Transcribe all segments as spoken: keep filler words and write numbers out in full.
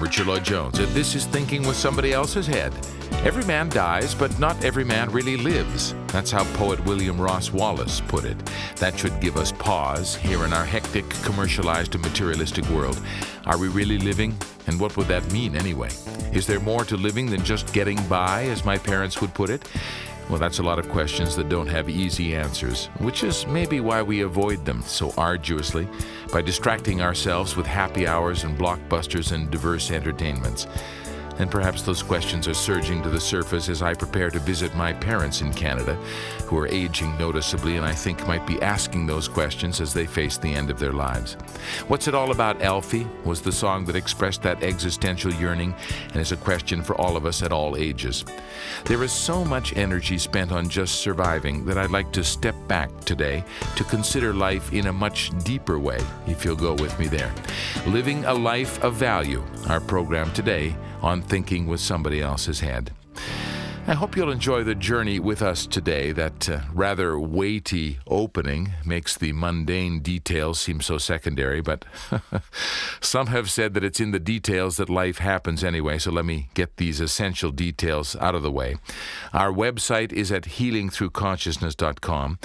I'm Richard Lloyd-Jones, and this is Thinking with Somebody Else's Head. Every man dies, but not every man really lives. That's how poet William Ross Wallace put it. That should give us pause here in our hectic, commercialized, and materialistic world. Are we really living? And what would that mean anyway? Is there more to living than just getting by, as my parents would put it? Well, that's a lot of questions that don't have easy answers, which is maybe why we avoid them so arduously by distracting ourselves with happy hours and blockbusters and diverse entertainments. And perhaps those questions are surging to the surface as I prepare to visit my parents in Canada, who are aging noticeably and I think might be asking those questions as they face the end of their lives. What's It All About, Alfie? Was the song that expressed that existential yearning and is a question for all of us at all ages. There is so much energy spent on just surviving that I'd like to step back today to consider life in a much deeper way, if you'll go with me there. Living a Life of Value, our program today on Thinking with Somebody Else's Head. I hope you'll enjoy the journey with us today. That uh, rather weighty opening makes the mundane details seem so secondary, but some have said that it's in the details that life happens anyway, so let me get these essential details out of the way. Our website is at healing through consciousness dot com.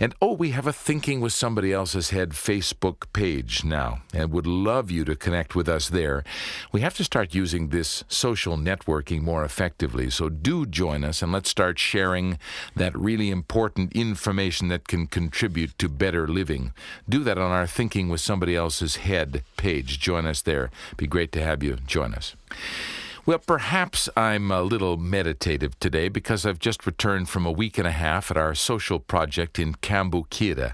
And oh, we have a Thinking with Somebody Else's Head Facebook page now, and would love you to connect with us there. We have to start using this social networking more effectively, so do join Join us and let's start sharing that really important information that can contribute to better living. Do that on our Thinking with Somebody Else's Head page. Join us there. Be great to have you join us. Well, perhaps I'm a little meditative today because I've just returned from a week and a half at our social project in Cambuquira.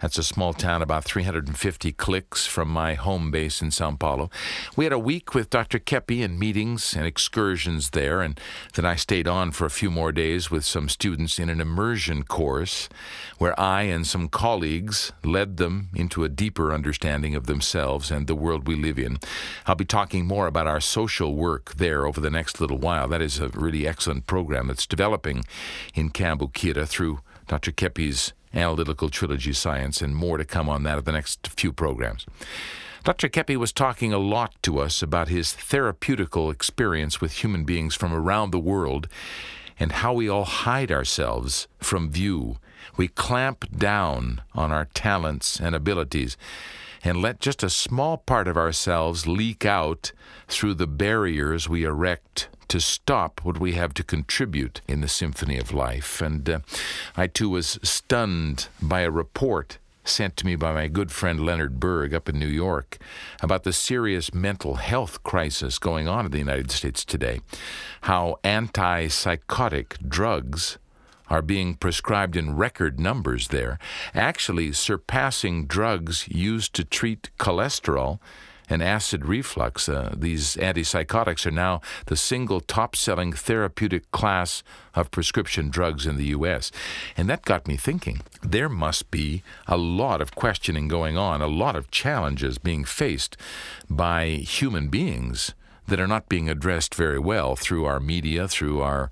That's a small town about three hundred fifty clicks from my home base in Sao Paulo. We had a week with Doctor Kepi and meetings and excursions there, and then I stayed on for a few more days with some students in an immersion course where I and some colleagues led them into a deeper understanding of themselves and the world we live in. I'll be talking more about our social work there over the next little while. That is a really excellent program that's developing in Cambuquira through Doctor Kepi's Analytical Trilogy Science, and more to come on that in the next few programs. Doctor Kepi was talking a lot to us about his therapeutical experience with human beings from around the world and how we all hide ourselves from view. We clamp down on our talents and abilities and let just a small part of ourselves leak out through the barriers we erect to stop what we have to contribute in the symphony of life. And uh, I, too, was stunned by a report sent to me by my good friend Leonard Berg up in New York about the serious mental health crisis going on in the United States today, how antipsychotic drugs are being prescribed in record numbers there, actually surpassing drugs used to treat cholesterol and acid reflux. Uh, these antipsychotics are now the single top-selling therapeutic class of prescription drugs in the U S And that got me thinking, there must be a lot of questioning going on, a lot of challenges being faced by human beings that are not being addressed very well through our media, through our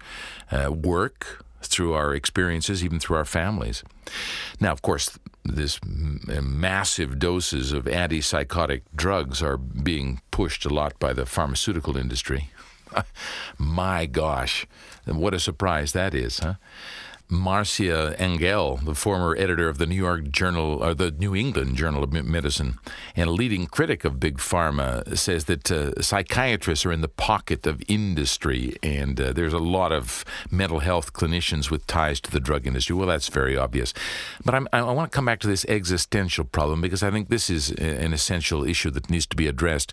uh, work, through our experiences, even through our families. Now, of course, this m- massive doses of antipsychotic drugs are being pushed a lot by the pharmaceutical industry. My gosh, what a surprise that is, huh? Marcia Angell, the former editor of the New York Journal, or the New England Journal of Medicine, and a leading critic of Big Pharma, says that uh, psychiatrists are in the pocket of industry, and uh, there's a lot of mental health clinicians with ties to the drug industry. Well, that's very obvious. But I'm, I want to come back to this existential problem because I think this is an essential issue that needs to be addressed.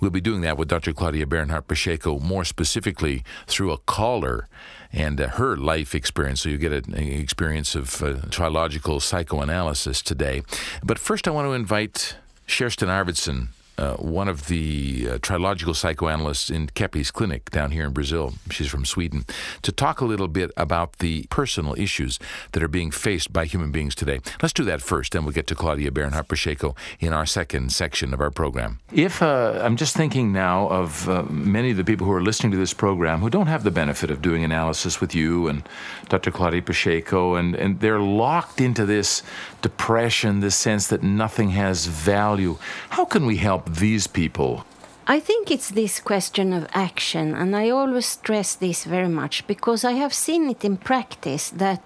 We'll be doing that with Doctor Claudia Bernhardt-Pacheco, more specifically through a caller and uh, her life experience. So you get an experience of uh, trilogical psychoanalysis today. But first I want to invite Sherston Arvidson, uh, one of the uh, trilogical psychoanalysts in Kepi's clinic down here in Brazil. She's from Sweden, to talk a little bit about the personal issues that are being faced by human beings today. Let's do that first, then we'll get to Claudia Bernhardt-Pacheco in our second section of our program. If uh, I'm just thinking now of uh, many of the people who are listening to this program who don't have the benefit of doing analysis with you and Doctor Claudia Pacheco, and, and they're locked into this depression, this sense that nothing has value. How can we help these people? I think it's this question of action, and I always stress this very much because I have seen it in practice that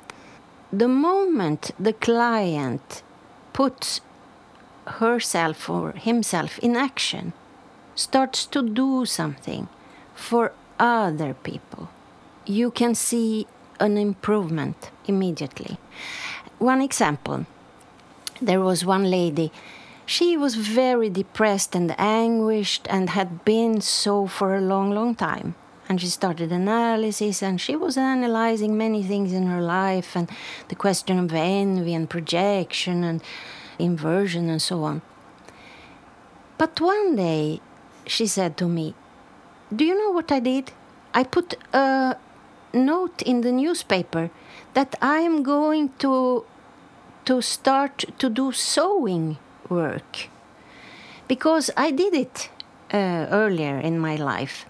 the moment the client puts herself or himself in action, starts to do something for other people, you can see an improvement immediately. One example, there was one lady. She was very depressed and anguished and had been so for a long, long time. And she started analysis, and she was analyzing many things in her life and the question of envy and projection and inversion and so on. But one day she said to me, "Do you know what I did? I put a note in the newspaper that I am going to to start to do sewing work, because I did it uh, earlier in my life,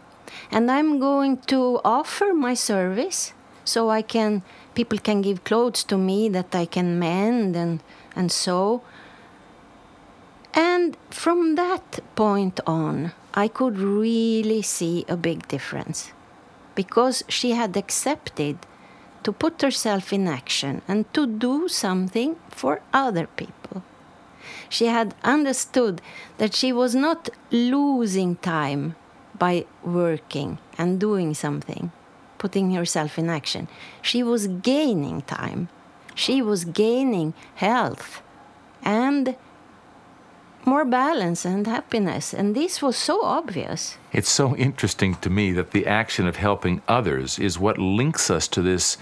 and I'm going to offer my service so I can people can give clothes to me that I can mend and and sew." And from that point on, I could really see a big difference, because she had accepted to put herself in action and to do something for other people. She had understood that she was not losing time by working and doing something, putting herself in action. She was gaining time. She was gaining health and more balance and happiness. And this was so obvious. It's so interesting to me that the action of helping others is what links us to this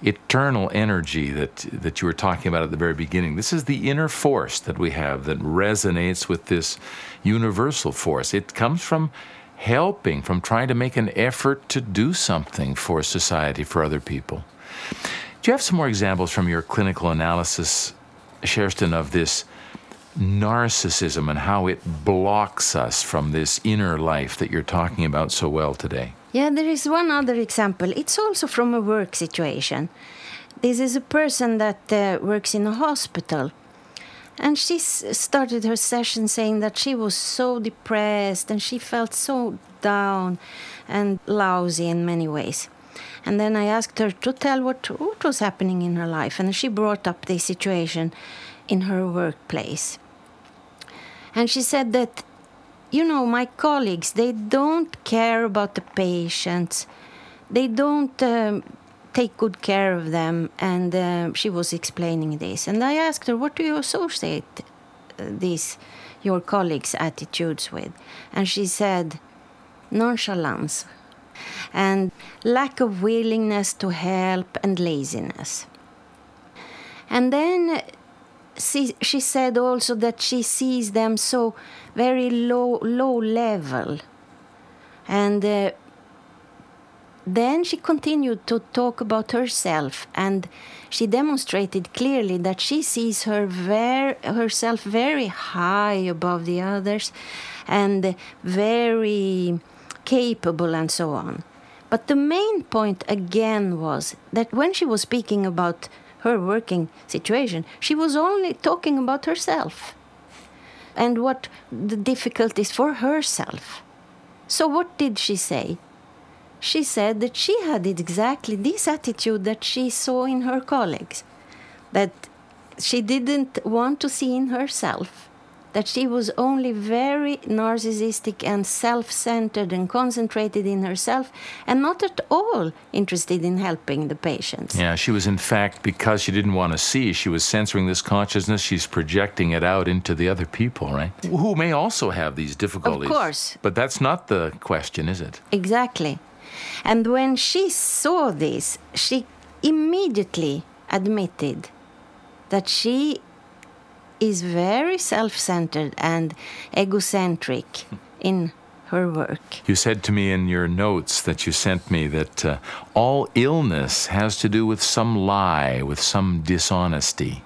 eternal energy that that you were talking about at the very beginning. This is the inner force that we have that resonates with this universal force. It comes from helping, from trying to make an effort to do something for society, for other people. Do you have some more examples from your clinical analysis, Sherston, of this narcissism and how it blocks us from this inner life that you're talking about so well today? Yeah, there is one other example. It's also from a work situation. This is a person that uh, works in a hospital. And she s- started her session saying that she was so depressed and she felt so down and lousy in many ways. And then I asked her to tell what, what was happening in her life. And she brought up the situation in her workplace. And she said that, you know, my colleagues, they don't care about the patients. They don't um, take good care of them. And uh, she was explaining this. And I asked her, what do you associate uh, these, your colleagues' attitudes with? And she said, nonchalance and lack of willingness to help and laziness. And then She, she said also that she sees them so very low, low level. And uh, then she continued to talk about herself, and she demonstrated clearly that she sees her ver- herself very high above the others and very capable and so on. But the main point again was that when she was speaking about her working situation, she was only talking about herself and what the difficulties for herself. So what did she say? She said that she had exactly this attitude that she saw in her colleagues, that she didn't want to see in herself, that she was only very narcissistic and self-centered and concentrated in herself and not at all interested in helping the patients. Yeah, she was, in fact, because she didn't want to see, she was censoring this consciousness, she's projecting it out into the other people, right? Who may also have these difficulties. Of course. But that's not the question, is it? Exactly. And when she saw this, she immediately admitted that she is very self-centered and egocentric in her work. You said to me in your notes that you sent me that uh, all illness has to do with some lie, with some dishonesty.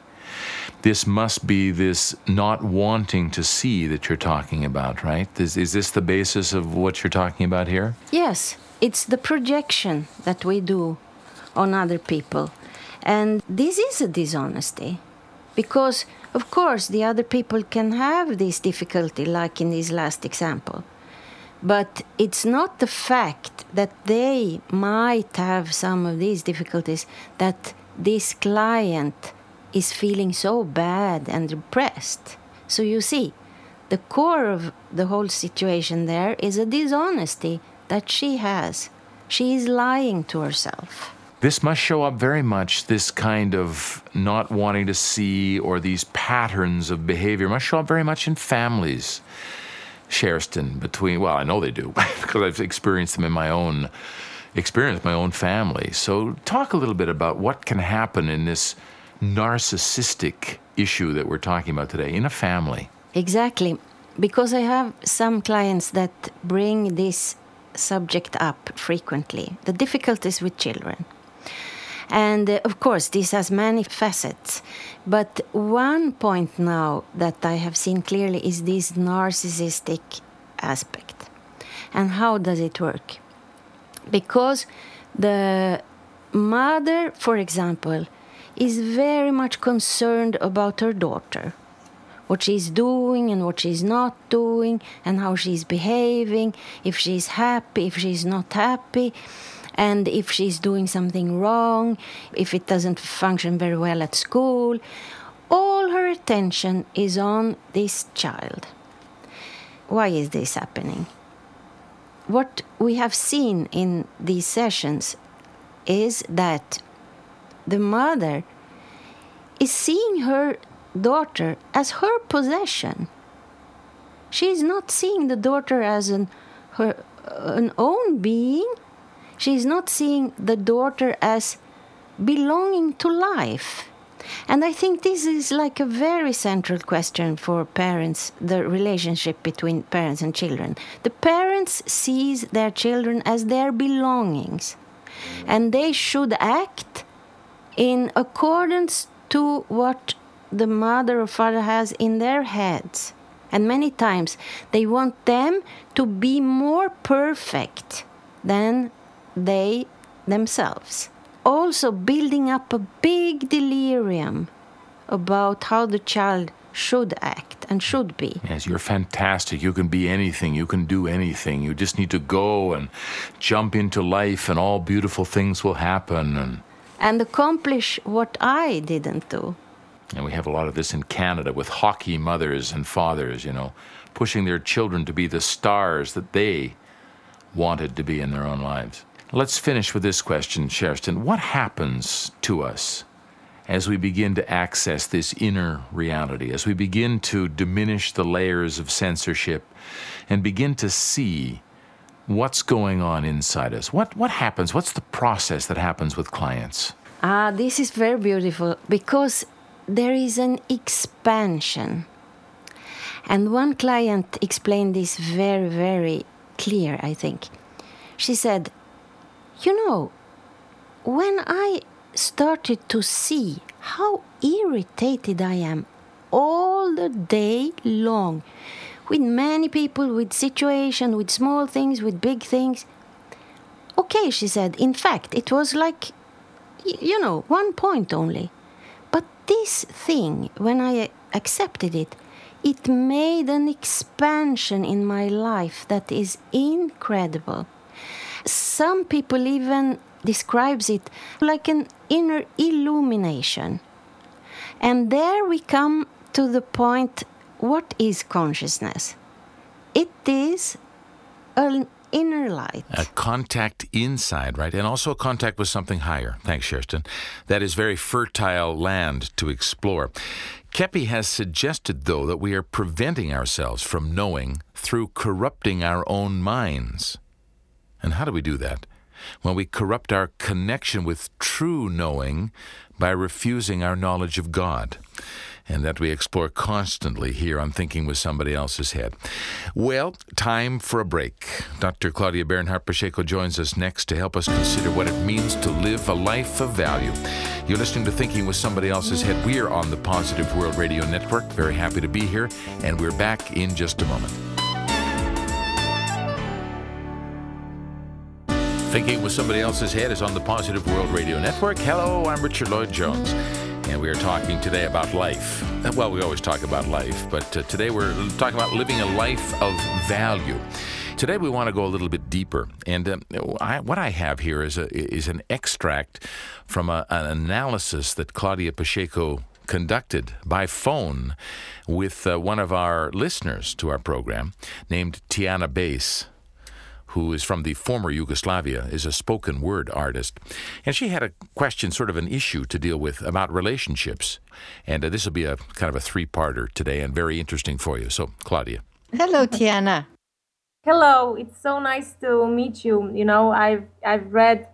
This must be this not wanting to see that you're talking about, right? Is, is this the basis of what you're talking about here? Yes, it's the projection that we do on other people. And this is a dishonesty, because of course, the other people can have this difficulty, like in this last example. But it's not the fact that they might have some of these difficulties that this client is feeling so bad and repressed. So you see, the core of the whole situation there is a dishonesty that she has. She is lying to herself. This must show up very much, this kind of not wanting to see or these patterns of behavior must show up very much in families. Sherston, between, well, I know they do, because I've experienced them in my own experience, my own family. So talk a little bit about what can happen in this narcissistic issue that we're talking about today in a family. Exactly. Because I have some clients that bring this subject up frequently, the difficulties with children. And uh, of course, this has many facets. But one point now that I have seen clearly is this narcissistic aspect. And how does it work? Because the mother, for example, is very much concerned about her daughter, what she's doing and what she's not doing, and how she's behaving, if she's happy, if she's not happy, and if she's doing something wrong, if it doesn't function very well at school. All her attention is on this child. Why is this happening? What we have seen in these sessions is that the mother is seeing her daughter as her possession. She is not seeing the daughter as an, her an own being. She is not seeing the daughter as belonging to life. And I think this is like a very central question for parents, the relationship between parents and children. The parents sees their children as their belongings, and they should act in accordance to what the mother or father has in their heads. And many times they want them to be more perfect than they themselves. Also building up a big delirium about how the child should act and should be. Yes, you're fantastic. You can be anything. You can do anything. You just need to go and jump into life and all beautiful things will happen. And and accomplish what I didn't do. And we have a lot of this in Canada with hockey mothers and fathers, you know, pushing their children to be the stars that they wanted to be in their own lives. Let's finish with this question, Sherston. What happens to us as we begin to access this inner reality, as we begin to diminish the layers of censorship and begin to see what's going on inside us? What what happens? What's the process that happens with clients? Ah, this is very beautiful because there is an expansion. And one client explained this very, very clear, I think. She said, you know, when I started to see how irritated I am all the day long, with many people, with situation, with small things, with big things. Okay, she said, in fact, it was like, you know, one point only. But this thing, when I accepted it, it made an expansion in my life that is incredible. Some people even describes it like an inner illumination. And there we come to the point, what is consciousness? It is an inner light. A contact inside, right? And also contact with something higher. Thanks, Sherston. That is very fertile land to explore. Kepi has suggested, though, that we are preventing ourselves from knowing through corrupting our own minds. And how do we do that? When we corrupt our connection with true knowing by refusing our knowledge of God. And that we explore constantly here on Thinking with Somebody Else's Head. Well, time for a break. Doctor Claudia Bernhardt-Pacheco joins us next to help us consider what it means to live a life of value. You're listening to Thinking with Somebody Else's Head. We are on the Positive World Radio Network. Very happy to be here, and we're back in just a moment. Thinking with Somebody Else's Head is on the Positive World Radio Network. Hello, I'm Richard Lloyd-Jones. And we are talking today about life. Well, we always talk about life, but uh, today we're talking about living a life of value. Today we want to go a little bit deeper, and um, I, what I have here is, a, is an extract from a, an analysis that Claudia Pacheco conducted by phone with uh, one of our listeners to our program named Tiana Bass, who is from the former Yugoslavia, is a spoken word artist. And she had a question, sort of an issue to deal with about relationships. And uh, this will be a kind of a three-parter today and very interesting for you. So, Claudia. Hello, Tiana. Hello. It's so nice to meet you. You know, I've, I've read,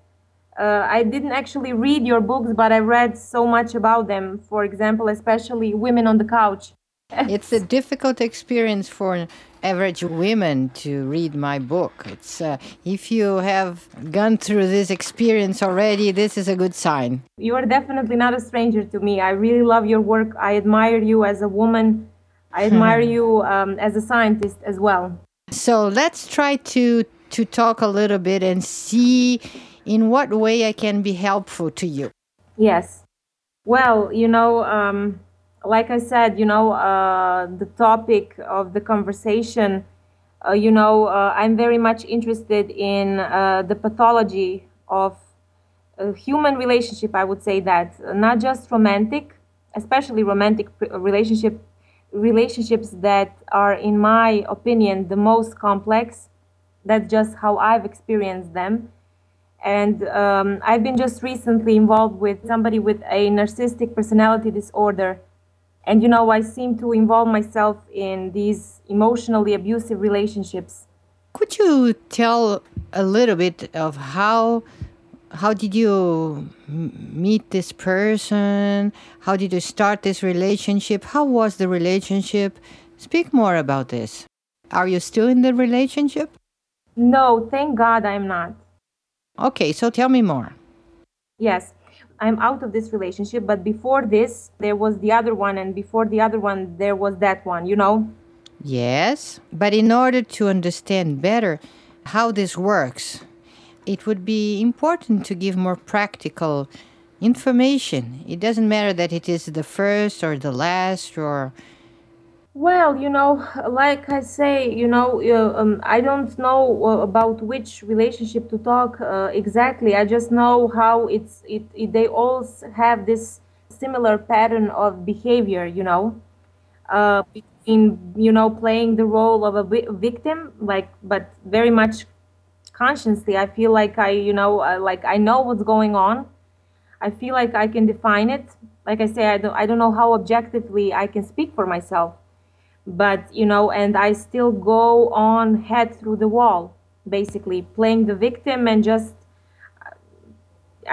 uh, I didn't actually read your books, but I read so much about them. For example, especially Women on the Couch. It's a difficult experience for average women to read my book. It's uh, if you have gone through this experience already, this is a good sign. You are definitely not a stranger to me. I really love your work. I admire you as a woman. I admire hmm. you um, as a scientist as well. So let's try to to talk a little bit and see in what way I can be helpful to you. Yes. Well, you know... Um, Like I said, you know, uh, the topic of the conversation, uh, you know, uh, I'm very much interested in uh, the pathology of a human relationship, I would say that. Not just romantic, especially romantic relationship, relationships that are, in my opinion, the most complex. That's just how I've experienced them. And um, I've been just recently involved with somebody with a narcissistic personality disorder. And, you know, I seem to involve myself in these emotionally abusive relationships. Could you tell a little bit of how, how did you meet this person? How did you start this relationship? How was the relationship? Speak more about this. Are you still in the relationship? No, thank God I'm not. Okay, so tell me more. Yes. I'm out of this relationship, but before this, there was the other one, and before the other one, there was that one, you know? Yes, but in order to understand better how this works, it would be important to give more practical information. It doesn't matter that it is the first or the last or... Well, you know, like I say, you know, uh, um, I don't know uh, about which relationship to talk uh, exactly. I just know how it's it, it. They all have this similar pattern of behavior, you know, uh, between you know playing the role of a vi- victim, like, but very much consciously. I feel like I, you know, uh, like I know what's going on. I feel like I can define it. Like I say, I don't. I don't know how objectively I can speak for myself. But, you know, and I still go on head through the wall, basically, playing the victim and just,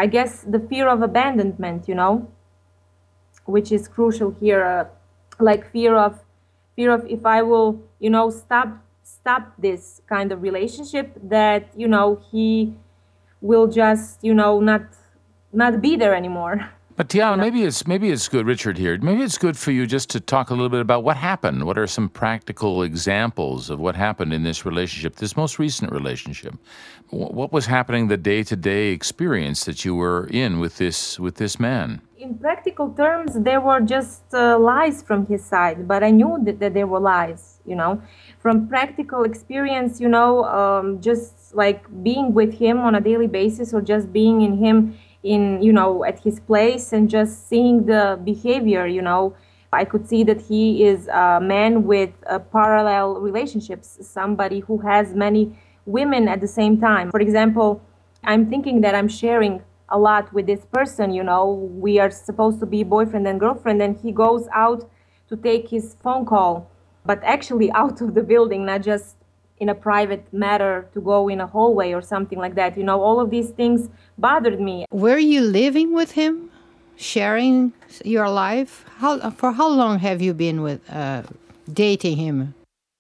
I guess, the fear of abandonment, you know, which is crucial here, uh, like fear of, fear of if I will, you know, stop, stop this kind of relationship that, you know, he will just, you know, not, not be there anymore. But Tiana, maybe it's maybe it's good, Richard here, maybe it's good for you just to talk a little bit about what happened. What are some practical examples of what happened in this relationship, this most recent relationship? What was happening, the day-to-day experience that you were in with this with this man? In practical terms, there were just uh, lies from his side, but I knew that, that there were lies, you know. From practical experience, you know, um, just like being with him on a daily basis or just being in him, in, you know, at his place and just seeing the behavior, you know, I could see that he is a man with uh, parallel relationships, somebody who has many women at the same time. For example, I'm thinking that I'm sharing a lot with this person, you know, we are supposed to be boyfriend and girlfriend, and he goes out to take his phone call, but actually out of the building, not just in a private matter to go in a hallway or something like that. You know, all of these things bothered me. Were you living with him, sharing your life? How For how long have you been with uh, dating him?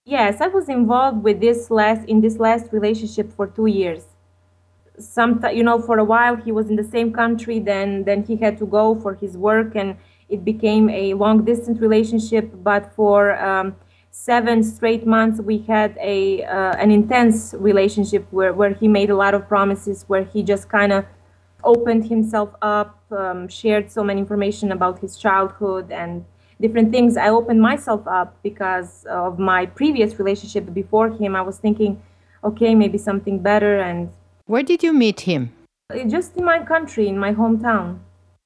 Yes, I was involved with this last in this last relationship for two years. Some, you know, for a while he was in the same country, then, then he had to go for his work, and it became a long-distance relationship, but for... Um, Seven straight months, we had a uh, an intense relationship where, where he made a lot of promises, where he just kind of opened himself up, um, shared so much information about his childhood and different things. I opened myself up because of my previous relationship before him. I was thinking, okay, maybe something better. And where did you meet him? Just in my country, in my hometown.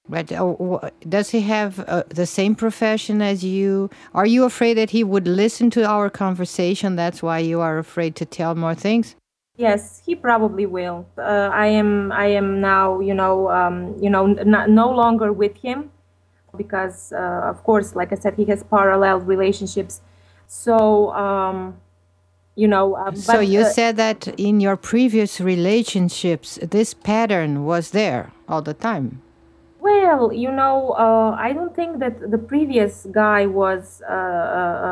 But uh, does he have uh, the same profession as you? Are you afraid that he would listen to our conversation? That's why you are afraid to tell more things? Yes, he probably will. Uh, I am. I am now. You know. Um, you know. N- no longer with him, because, uh, of course, like I said, he has parallel relationships. So, um, you know. Uh, so but, you uh, said that in your previous relationships, this pattern was there all the time. Well, you know, uh, I don't think that the previous guy was, uh,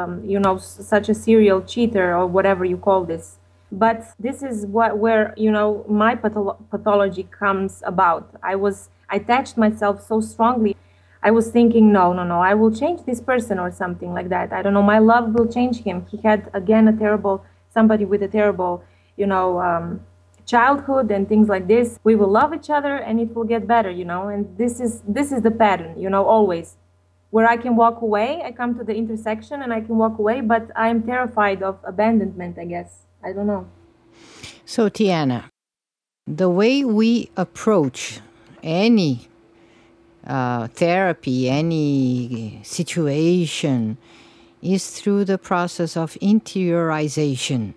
um, you know, s- such a serial cheater or whatever you call this. But this is what where, you know, my patho- pathology comes about. I was I attached myself so strongly. I was thinking, no, no, no, I will change this person or something like that. I don't know. My love will change him. He had, again, a terrible, somebody with a terrible, you know, um, childhood and things like this. We will love each other and it will get better, you know. And this is this is the pattern, you know, always. Where I can walk away, I come to the intersection and I can walk away, but I am terrified of abandonment, I guess. I don't know. So, Tiana, the way we approach any uh, therapy, any situation, is through the process of interiorization.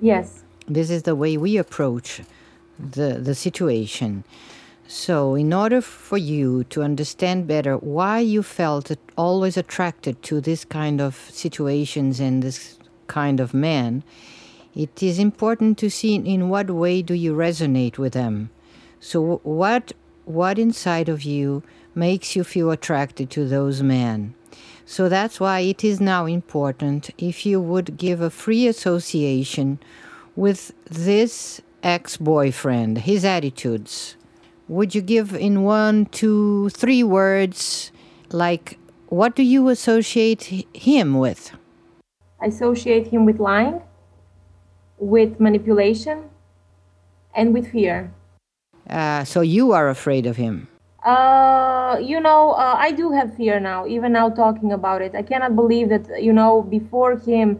Yes. This is the way we approach the the situation. So, in order for you to understand better why you felt always attracted to this kind of situations and this kind of man, it is important to see in what way do you resonate with them. So what what inside of you makes you feel attracted to those men? So that's why it is now important if you would give a free association with this ex-boyfriend, his attitudes. Would you give in one, two, three words, like, what do you associate him with? I associate him with lying, with manipulation, and with fear. Uh, so you are afraid of him? Uh, you know, uh, I do have fear now, even now talking about it. I cannot believe that, you know, before him,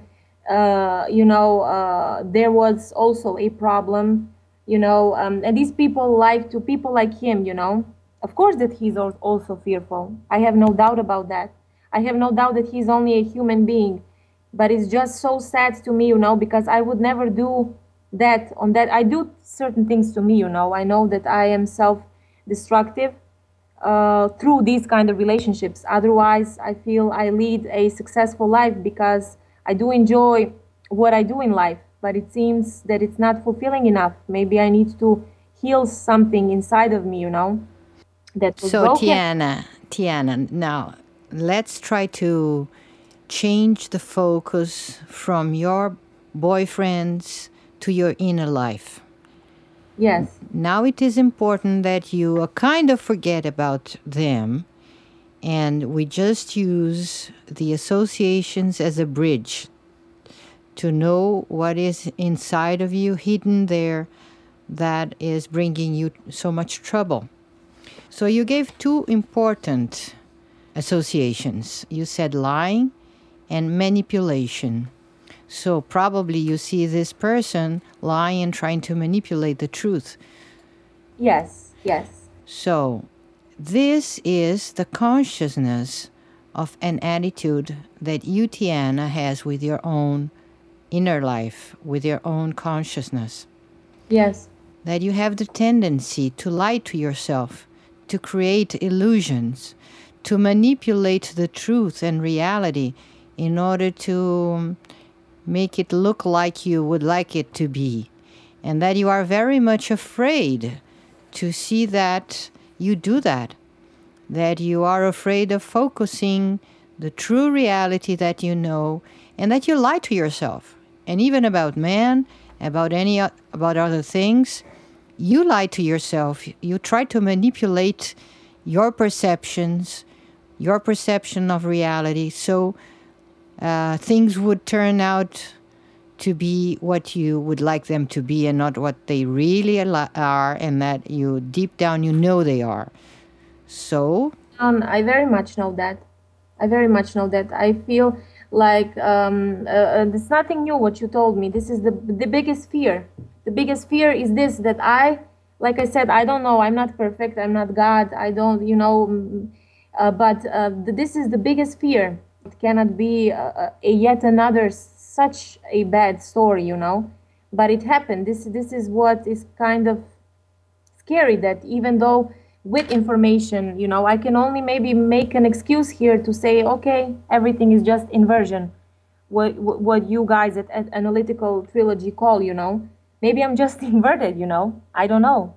uh, you know, uh, there was also a problem, you know, um, and these people like to, people like him, you know. Of course that he's also fearful. I have no doubt about that. I have no doubt that he's only a human being. But it's just so sad to me, you know, because I would never do that on that. I do certain things to me, you know. I know that I am self-destructive uh, through these kind of relationships. Otherwise, I feel I lead a successful life because I do enjoy what I do in life. But it seems that it's not fulfilling enough. Maybe I need to heal something inside of me, you know. That was so broken. Tiana, Tiana, now let's try to change the focus from your boyfriends to your inner life. Yes. Now it is important that you kind of forget about them and we just use the associations as a bridge to know what is inside of you, hidden there, that is bringing you so much trouble. So you gave two important associations. You said lying and manipulation. So probably you see this person lying and trying to manipulate the truth. Yes, yes. So this is the consciousness of an attitude that you, Tiana, has with your own inner life, with your own consciousness. Yes. That you have the tendency to lie to yourself, to create illusions, to manipulate the truth and reality in order to make it look like you would like it to be. And that you are very much afraid to see that you do that. That you are afraid of focusing the true reality that you know and that you lie to yourself. And even about men, about any, about other things, you lie to yourself. You try to manipulate your perceptions, your perception of reality. So Uh, things would turn out to be what you would like them to be and not what they really are, and that you deep down you know they are. So? Um, I very much know that. I very much know that. I feel like um, uh, it's nothing new what you told me. This is the, the biggest fear. The biggest fear is this, that I, like I said, I don't know, I'm not perfect, I'm not God, I don't, you know, uh, but uh, this is the biggest fear. It cannot be uh, a yet another such a bad story, you know, but it happened. This, this is what is kind of scary, that even though with information, you know, I can only maybe make an excuse here to say, okay, everything is just inversion, what, what you guys at, at Analytical Trilogy call, you know. Maybe I'm just inverted, you know. I don't know.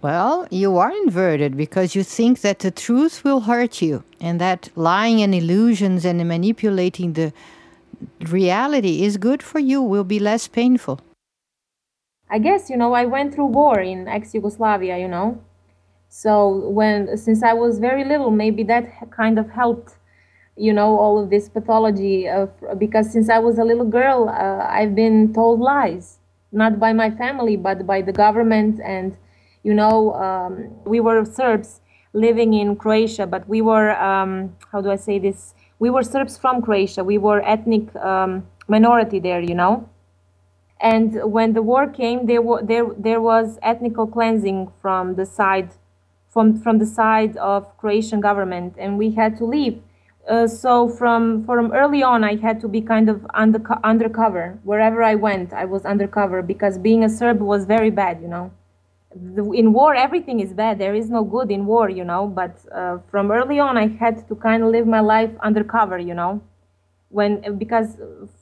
Well, you are inverted because you think that the truth will hurt you, and that lying and illusions and manipulating the reality is good for you, will be less painful. I guess, you know, I went through war in ex-Yugoslavia, you know. So when, since I was very little, maybe that kind of helped, you know, all of this pathology. Uh, because since I was a little girl, uh, I've been told lies. Not by my family, but by the government. And, you know, um, we were Serbs living in Croatia, but we were, um, how do I say this? We were Serbs from Croatia. We were ethnic um, minority there, you know. And when the war came, there, were, there, there was ethnical cleansing from the side, from, from the side of Croatian government, and we had to leave. Uh, so from from early on, I had to be kind of under, undercover. Wherever I went, I was undercover, because being a Serb was very bad, you know. The, in war, everything is bad. There is no good in war, you know. But uh, from early on, I had to kind of live my life undercover, you know. When, because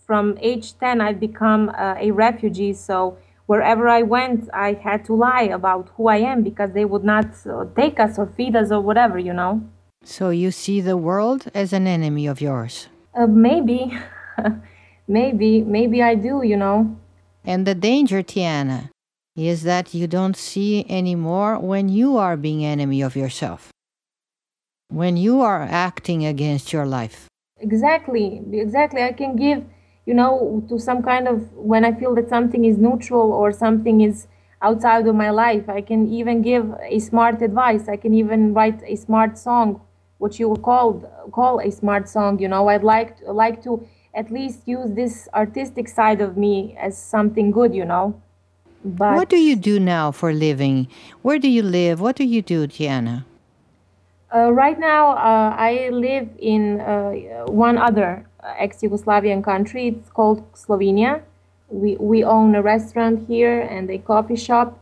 from age ten, I've become uh, a refugee. So wherever I went, I had to lie about who I am, because they would not uh, take us or feed us or whatever, you know. So you see the world as an enemy of yours? Uh, maybe. maybe. Maybe I do, you know. And the danger, Tiana, is that you don't see anymore when you are being enemy of yourself. When you are acting against your life. Exactly. Exactly. I can give, you know, to some kind of, when I feel that something is neutral or something is outside of my life, I can even give a smart advice. I can even write a smart song, what you would call call a smart song, you know. I'd like to, like to at least use this artistic side of me as something good, you know. But what do you do now for living? Where do you live? What do you do, Tiana? Uh, right now, uh, I live in uh, one other ex-Yugoslavian country. It's called Slovenia. We we own a restaurant here and a coffee shop.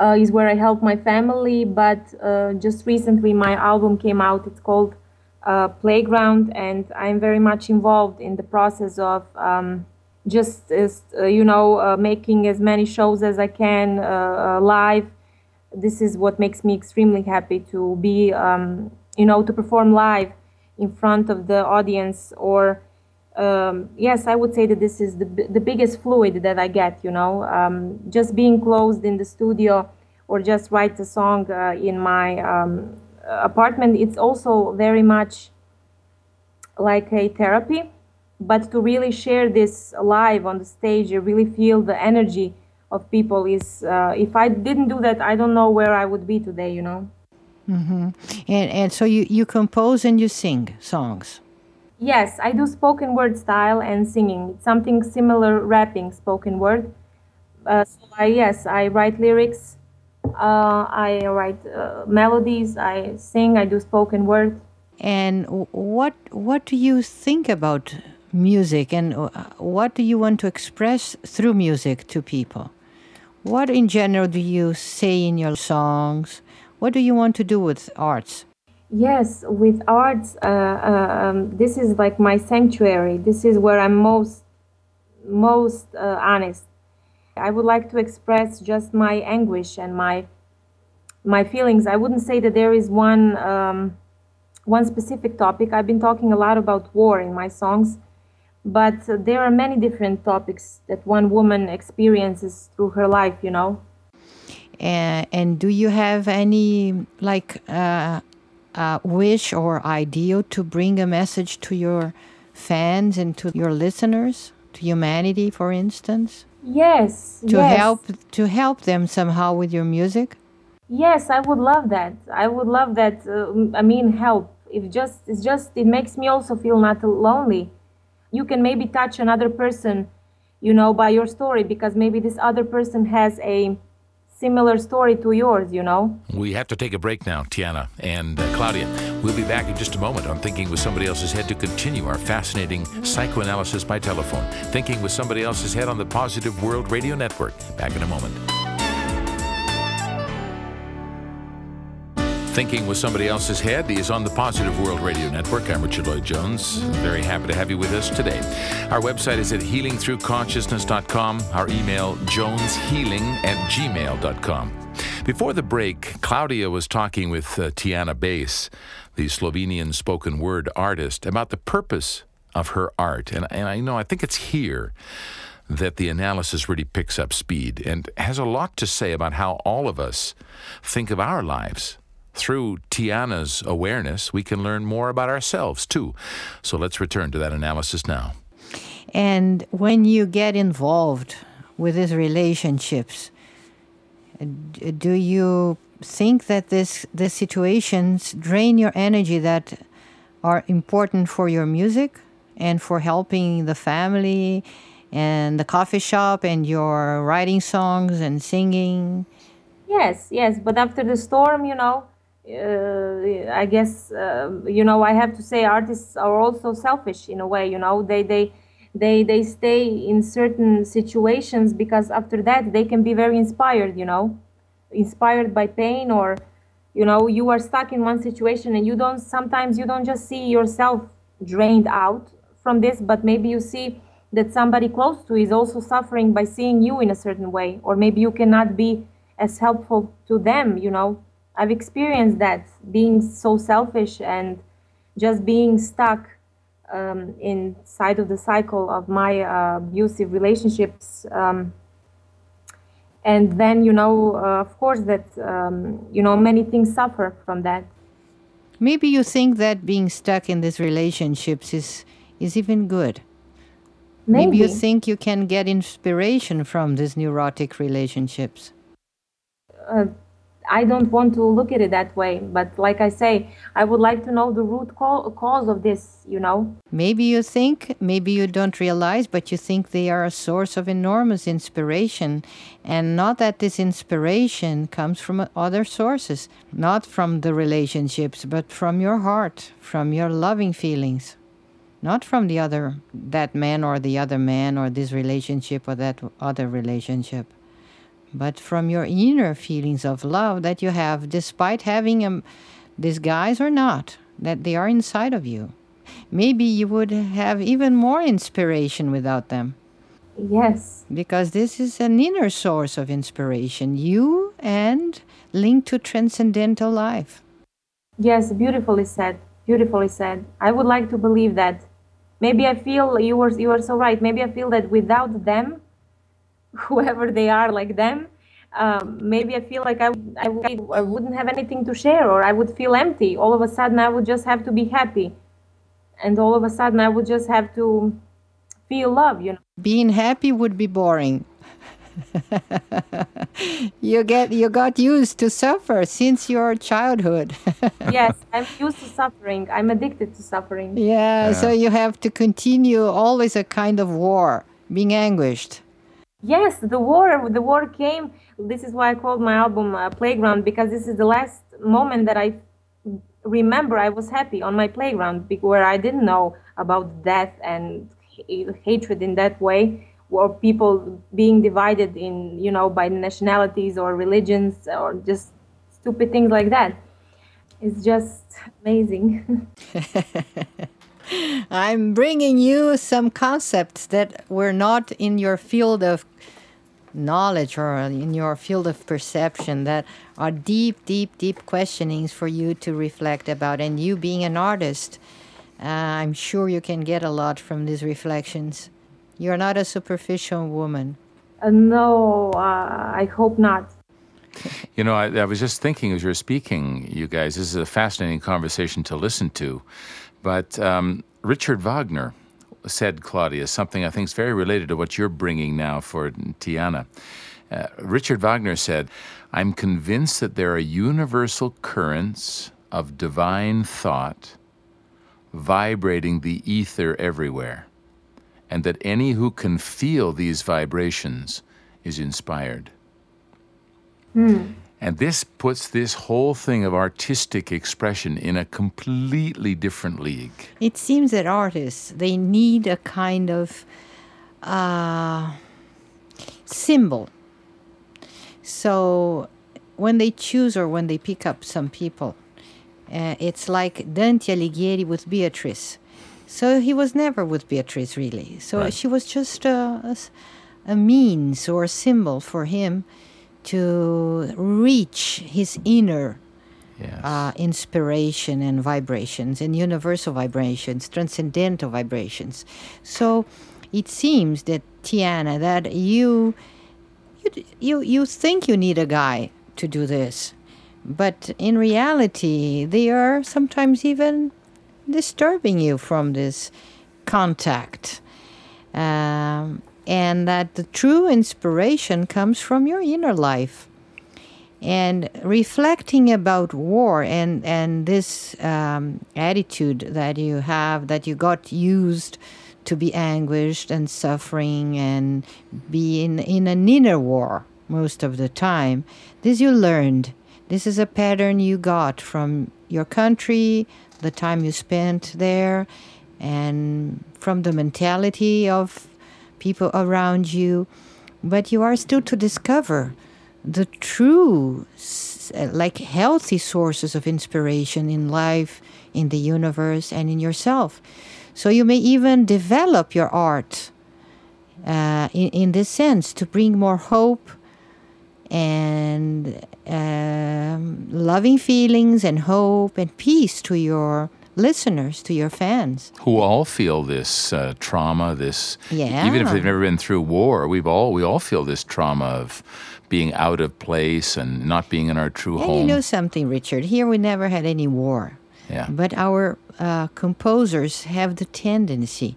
Uh, is where I help my family. But uh, just recently, my album came out. It's called uh, Playground, and I'm very much involved in the process of um, just uh, you know uh, making as many shows as I can uh, uh, live. This is what makes me extremely happy, to be um, you know to perform live in front of the audience. Or um, yes, I would say that this is the the biggest fluid that I get, you know, um, just being closed in the studio or just write a song uh, in my um, apartment. It's also very much like a therapy, but to really share this live on the stage, you really feel the energy of people. Is uh, if I didn't do that, I don't know where I would be today, you know. Mm-hmm. And and so you, you compose and you sing songs. Yes, I do spoken word style and singing. It's something similar, rapping, spoken word. Uh, so I, yes, I write lyrics, uh, I write uh, melodies, I sing, I do spoken word. And what what do you think about music, and what do you want to express through music to people? What in general do you say in your songs? What do you want to do with arts? Yes, with arts, uh, uh, um, this is like my sanctuary. This is where I'm most, most uh, honest. I would like to express just my anguish and my, my feelings. I wouldn't say that there is one, um, one specific topic. I've been talking a lot about war in my songs, but uh, there are many different topics that one woman experiences through her life, you know. And, and do you have any, like, uh, Uh, wish or ideal to bring a message to your fans and to your listeners, to humanity, for instance? Yes, to yes. help to help them somehow with your music. Yes, I would love that. I would love that. Uh, I mean, help. It just, it's just, it makes me also feel not lonely. you can maybe touch another person, you know, by your story, because maybe this other person has a similar story to yours, you know. We have to take a break now, Tiana and uh, Claudia. We'll be back in just a moment on Thinking with Somebody Else's Head to continue our fascinating psychoanalysis by telephone. Thinking with Somebody Else's Head on the Positive World Radio Network. Back in a moment. Thinking with Somebody Else's Head is on the Positive World Radio Network. I'm Richard Lloyd-Jones. Very happy to have you with us today. Our website is at healing through consciousness dot com. Our email, jones healing at gmail dot com. Before the break, Claudia was talking with uh, Tiana Bass, the Slovenian spoken word artist, about the purpose of her art. And, and I know, I think it's here that the analysis really picks up speed and has a lot to say about how all of us think of our lives. Through Tiana's awareness, we can learn more about ourselves, too. So let's return to that analysis now. And when you get involved with these relationships, do you think that this, the situations drain your energy that are important for your music and for helping the family and the coffee shop and your writing songs and singing? Yes, yes. But after the storm, you know, Uh, I guess, uh, you know, I have to say artists are also selfish in a way, you know, they, they, they, they stay in certain situations because after that they can be very inspired, you know, inspired by pain, or, you know, you are stuck in one situation and you don't, sometimes you don't just see yourself drained out from this, but maybe you see that somebody close to you is also suffering by seeing you in a certain way, or maybe you cannot be as helpful to them, you know. I've experienced that, being so selfish and just being stuck um, inside of the cycle of my uh, abusive relationships. Um, and then, you know, uh, of course that, um, you know, many things suffer from that. Maybe you think that being stuck in these relationships is, is even good. Maybe. Maybe you think you can get inspiration from these neurotic relationships. Uh, I don't want to look at it that way, but like I say, I would like to know the root co- cause of this, you know. Maybe you think, maybe you don't realize, but you think they are a source of enormous inspiration, and not that this inspiration comes from other sources, not from the relationships, but from your heart, from your loving feelings, not from the other, that man or the other man or this relationship or that other relationship, but from your inner feelings of love that you have, despite having um, these guys or not, that they are inside of you. Maybe you would have even more inspiration without them. Yes. Because this is an inner source of inspiration, you and linked to transcendental life. Yes, beautifully said, beautifully said. I would like to believe that. Maybe I feel, you were, you were so right, maybe I feel that without them, whoever they are, like them, um, maybe I feel like I, I, I wouldn't have anything to share, or I would feel empty. All of a sudden, I would just have to be happy. And all of a sudden, I would just have to feel love, you know. Being happy would be boring. you get you got used to suffer since your childhood. Yes, I'm used to suffering. I'm addicted to suffering. Yeah, yeah, so you have to continue always a kind of war, being anguished. Yes, the war, the war came. This is why I called my album uh, Playground, because this is the last moment that I remember I was happy, on my playground, where I didn't know about death and h- hatred in that way, or people being divided in, you know, by nationalities or religions or just stupid things like that. It's just amazing. I'm bringing you some concepts that were not in your field of knowledge or in your field of perception, that are deep, deep, deep questionings for you to reflect about. And you being an artist, uh, I'm sure you can get a lot from these reflections. You're not a superficial woman. Uh, no, uh, I hope not. You know, I, I was just thinking as you were speaking, you guys, this is a fascinating conversation to listen to. But um, Richard Wagner said, Claudia, something I think is very related to what you're bringing now for Tiana. Uh, Richard Wagner said, I'm convinced that there are universal currents of divine thought vibrating the ether everywhere. and that any who can feel these vibrations is inspired. Mm. And this puts this whole thing of artistic expression in a completely different league. It seems that artists, they need a kind of uh, symbol. So when they choose or when they pick up some people, uh, it's like Dante Alighieri with Beatrice. So he was never with Beatrice, really. So right. She was just a, a means or a symbol for him to reach his inner yes. uh, inspiration and vibrations, and universal vibrations, transcendental vibrations. So it seems that, Tiana, that you you you, you think you need a guy to do this, but in reality, they are sometimes even disturbing you from this contact, um, and that the true inspiration comes from your inner life. And reflecting about war and and this um, attitude that you have, that you got used to be anguished and suffering and be in, in an inner war most of the time, this you learned. This is a pattern you got from your country, the time you spent there, and from the mentality of people around you. But you are still to discover the true, like, healthy sources of inspiration in life, in the universe, and in yourself. So you may even develop your art uh, in, in this sense, to bring more hope and um, loving feelings and hope and peace to your listeners, to your fans. Who all feel this uh, trauma, this, yeah. even if they've never been through war, we've all, we all feel this trauma of being out of place and not being in our true and home. And you know something, Richard, here we never had any war. Yeah. But our uh, composers have the tendency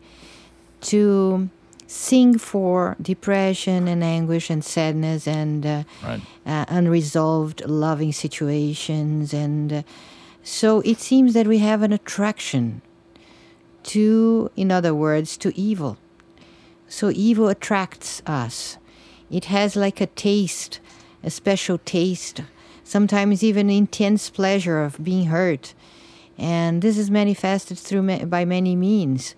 to sing for depression and anguish and sadness and uh, right. uh, unresolved loving situations. And uh, so it seems that we have an attraction to, in other words, to evil. So evil attracts us. It has like a taste, a special taste, sometimes even intense pleasure of being hurt. And this is manifested through ma- by many means.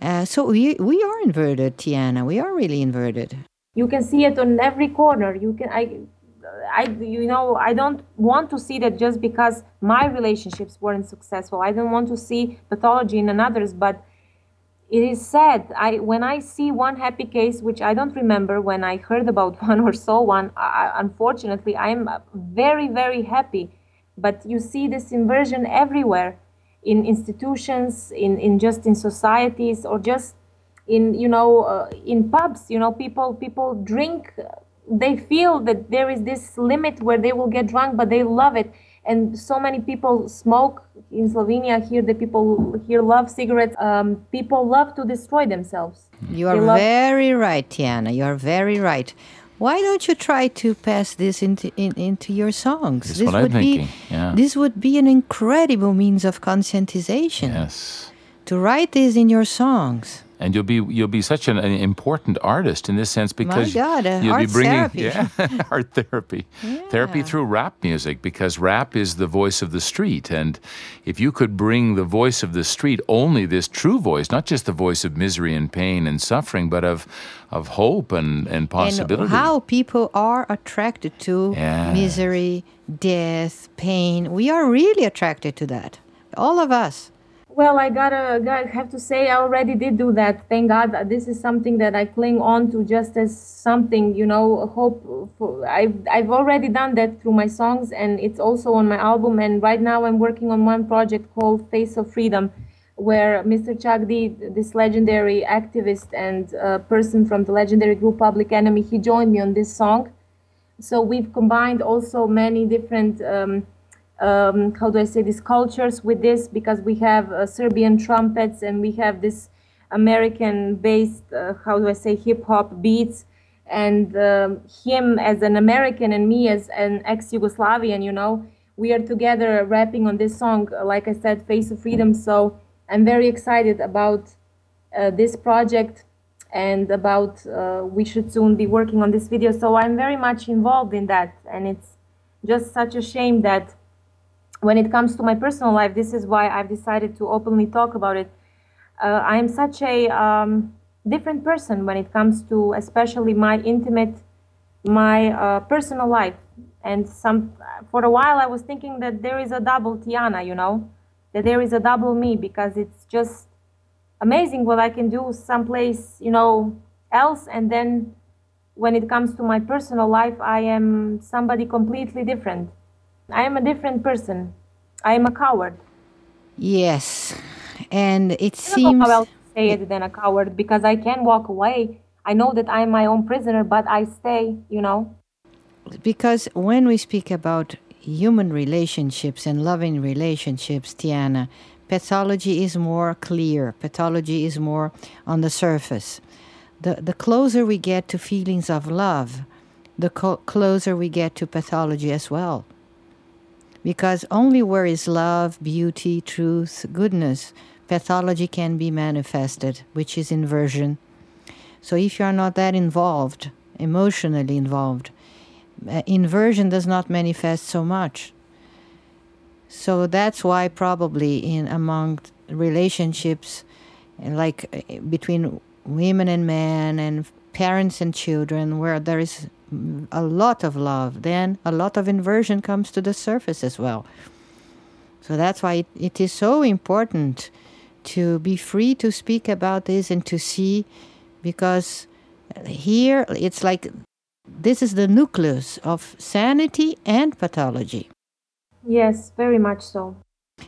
Uh, so we we are inverted, Tiana. We are really inverted. You can see it on every corner. You can I, I you know I don't want to see that just because my relationships weren't successful. I don't want to see pathology in another's. But it is sad. I when I see one happy case, which I don't remember when I heard about one or saw one. I, unfortunately, I'm very very happy. But you see this inversion everywhere. In institutions, in, in just in societies, or just in, you know, uh, in pubs, you know, people people drink, they feel that there is this limit where they will get drunk, but they love it. And so many people smoke in Slovenia. Here, the people here love cigarettes. Um, people love to destroy themselves. You are love- very right, Tiana. You are very right. Why don't you try to pass this into in, into your songs? That's this what I'm would thinking. Be yeah. This would be an incredible means of conscientization. Yes, to write this in your songs. And you'll be you'll be such an, an important artist in this sense, because my God, uh, you'll be bringing therapy. Yeah, art therapy, yeah. therapy through rap music, because rap is the voice of the street, and if you could bring the voice of the street, only this true voice, not just the voice of misery and pain and suffering, but of of hope and and possibility. And how people are attracted to yes. misery, death, pain. We are really attracted to that, all of us. Well, I gotta, gotta have to say I already did do that. Thank God. This is something that I cling on to just as something, you know, hope. For, I've, I've already done that through my songs, and it's also on my album. And right now I'm working on one project called Face of Freedom, where Mister Chuck D, this legendary activist and uh, person from the legendary group Public Enemy, he joined me on this song. So we've combined also many different... Um, Um, how do I say this, cultures with this, because we have uh, Serbian trumpets, and we have this American-based, uh, how do I say, hip-hop beats, and um, him as an American and me as an ex-Yugoslavian, you know, we are together rapping on this song, like I said, Face of Freedom. So I'm very excited about uh, this project, and about uh, we should soon be working on this video. So I'm very much involved in that, and it's just such a shame that when it comes to my personal life, this is why I've decided to openly talk about it. Uh, I'm such a um, different person when it comes to especially my intimate, my uh, personal life. And some, for a while I was thinking that there is a double Tiana, you know, that there is a double me, because it's just amazing what I can do someplace, you know, else. And then when it comes to my personal life, I am somebody completely different. I am a different person. I am a coward. Yes. And it seems... I don't know how else to say it than a coward, because I can walk away. I know that I am my own prisoner, but I stay, you know. Because when we speak about human relationships and loving relationships, Tiana, pathology is more clear. Pathology is more on the surface. The, the closer we get to feelings of love, the co- closer we get to pathology as well. Because only where is love, beauty, truth, goodness, pathology can be manifested, which is inversion. So if you are not that involved, emotionally involved, uh, inversion does not manifest so much. So that's why probably in among relationships, like uh, between women and men and parents and children, where there is a lot of love, then a lot of inversion comes to the surface as well. So that's why it, it is so important to be free to speak about this and to see, because here it's like this is the nucleus of sanity and pathology. Yes, very much so.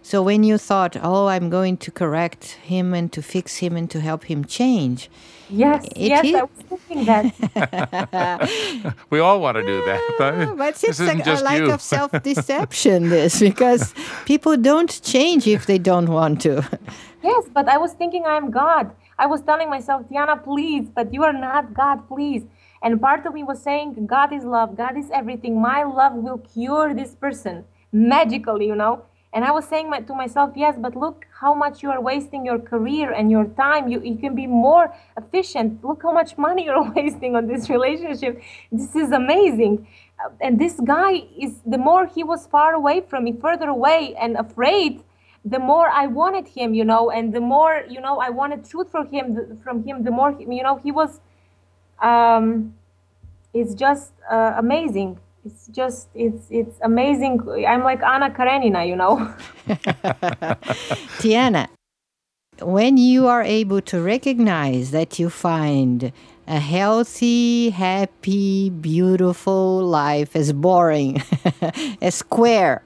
So when you thought, oh, I'm going to correct him and to fix him and to help him change. Yes, yes, is... I was thinking that. We all want to do that. But, but it's like a lack you. of self-deception, this, because people don't change if they don't want to. Yes, but I was thinking I'm God. I was telling myself, Tiana, please, but you are not God, please. And part of me was saying, God is love. God is everything. My love will cure this person magically, you know. And I was saying my, to myself, yes, but look how much you are wasting your career and your time. You, you can be more efficient. Look how much money you're wasting on this relationship. This is amazing. Uh, and this guy, is the more he was far away from me, further away and afraid, the more I wanted him, you know, and the more, you know, I wanted truth from him, from him the more, you know, he was, um, it's just uh, amazing. It's just, it's it's amazing. I'm like Anna Karenina, you know. Tiana, when you are able to recognize that you find a healthy, happy, beautiful life as boring, as square,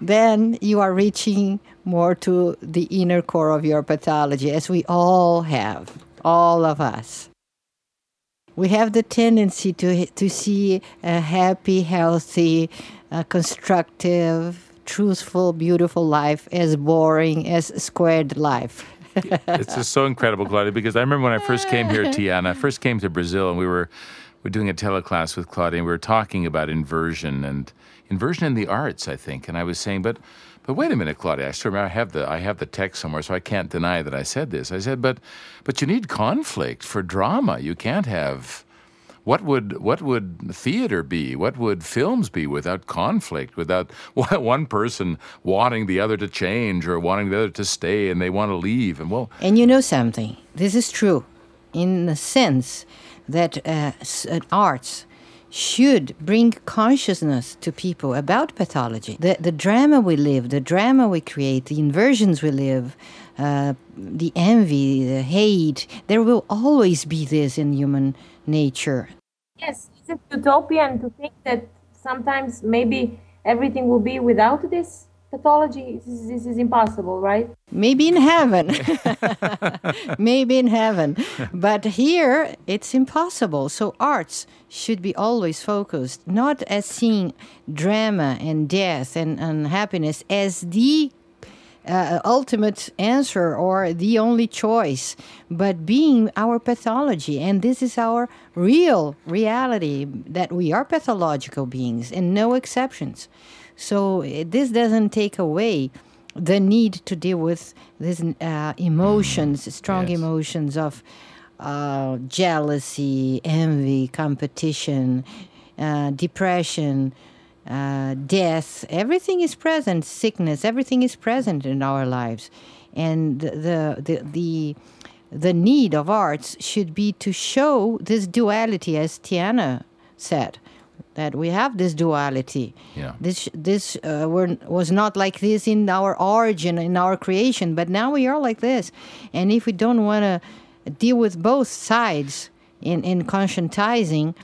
then you are reaching more to the inner core of your pathology, as we all have, all of us. We have the tendency to to see a happy, healthy, uh, constructive, truthful, beautiful life as boring as squared life. It's just so incredible, Claudia, because I remember when I first came here, Tiana, I first came to Brazil, and we were, we were doing a teleclass with Claudia, and we were talking about inversion and inversion in the arts, I think. And I was saying, but but wait a minute, Claudia, I still remember I have the I have the text somewhere, so I can't deny that I said this. I said, but but you need conflict for drama. You can't have what would what would theater be? What would films be without conflict, without one person wanting the other to change or wanting the other to stay and they want to leave? And well, and you know something, this is true in the sense that uh, arts should bring consciousness to people about pathology. The the drama we live, the drama we create, the inversions we live, uh, the envy, the hate, there will always be this in human nature. Yes, is it utopian to think that sometimes maybe everything will be without this pathology? This, this is impossible, right? Maybe in heaven. Maybe in heaven. But here, it's impossible. So arts should be always focused, not as seeing drama and death and unhappiness as the uh, ultimate answer or the only choice, but being our pathology. And this is our real reality, that we are pathological beings and no exceptions. So this doesn't take away the need to deal with these uh, emotions, strong yes. emotions of uh, jealousy, envy, competition, uh, depression, uh, death. Everything is present, sickness, everything is present in our lives. And the the the, the need of arts should be to show this duality, as Tiana said, that we have this duality. Yeah. This this uh, were, was not like this in our origin, in our creation, but now we are like this. And if we don't want to deal with both sides in, in conscientizing,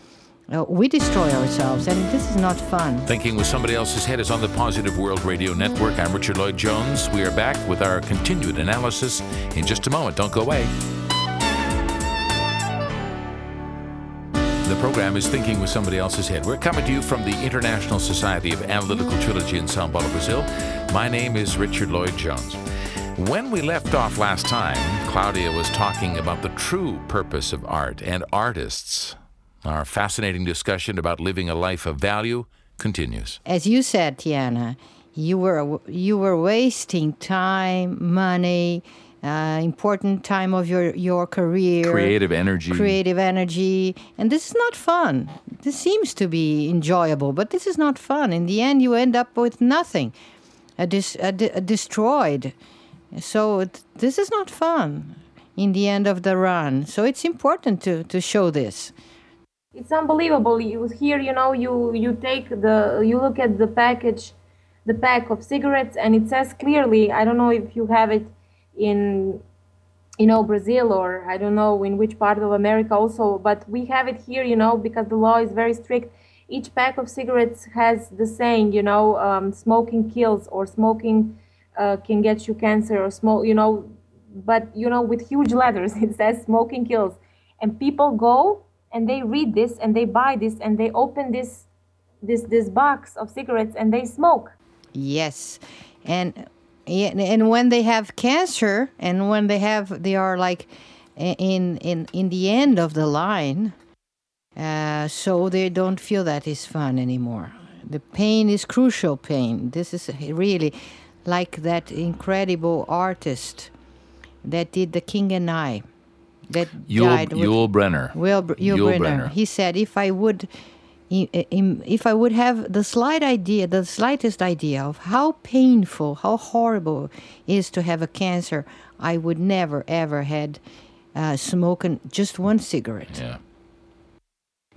uh, we destroy ourselves, and this is not fun. Thinking with Somebody Else's Head is on the Positive World Radio Network. I'm Richard Lloyd-Jones. We are back with our continued analysis in just a moment. Don't go away. The program is Thinking with Somebody Else's Head. We're coming to you from the International Society of Analytical Trilogy in Sao Paulo, Brazil. My name is Richard Lloyd-Jones. When we left off last time, Claudia was talking about the true purpose of art and artists. Our fascinating discussion about living a life of value continues. As you said, Tiana, you were, you were wasting time, money, Uh, important time of your, your career. Creative energy. Creative energy. And this is not fun. This seems to be enjoyable, but this is not fun. In the end, you end up with nothing, a dis, a de, a destroyed. So it, this is not fun in the end of the run. So it's important to, to show this. It's unbelievable. You, here, you know, you, you take the, you look at the package, the pack of cigarettes, and it says clearly, I don't know if you have it, in you know Brazil or I don't know in which part of America also, but we have it here, you know, because the law is very strict. Each pack of cigarettes has the saying, you know, um, smoking kills, or smoking uh, can get you cancer, or smoke, you know, but you know, with huge letters it says smoking kills, and people go and they read this and they buy this and they open this this this box of cigarettes and they smoke. Yes, and. Yeah, and when they have cancer, and when they have, they are like in in in the end of the line, uh, so they don't feel that is fun anymore. The pain is crucial pain. This is really like that incredible artist that did The King and I, that Yul, died. With Yul Brenner. Will, Yul, Yul Brenner. Brenner. He said, "If I would." If I would have the slight idea, the slightest idea of how painful, how horrible it is to have a cancer, I would never, ever had uh, smoking just one cigarette." Yeah.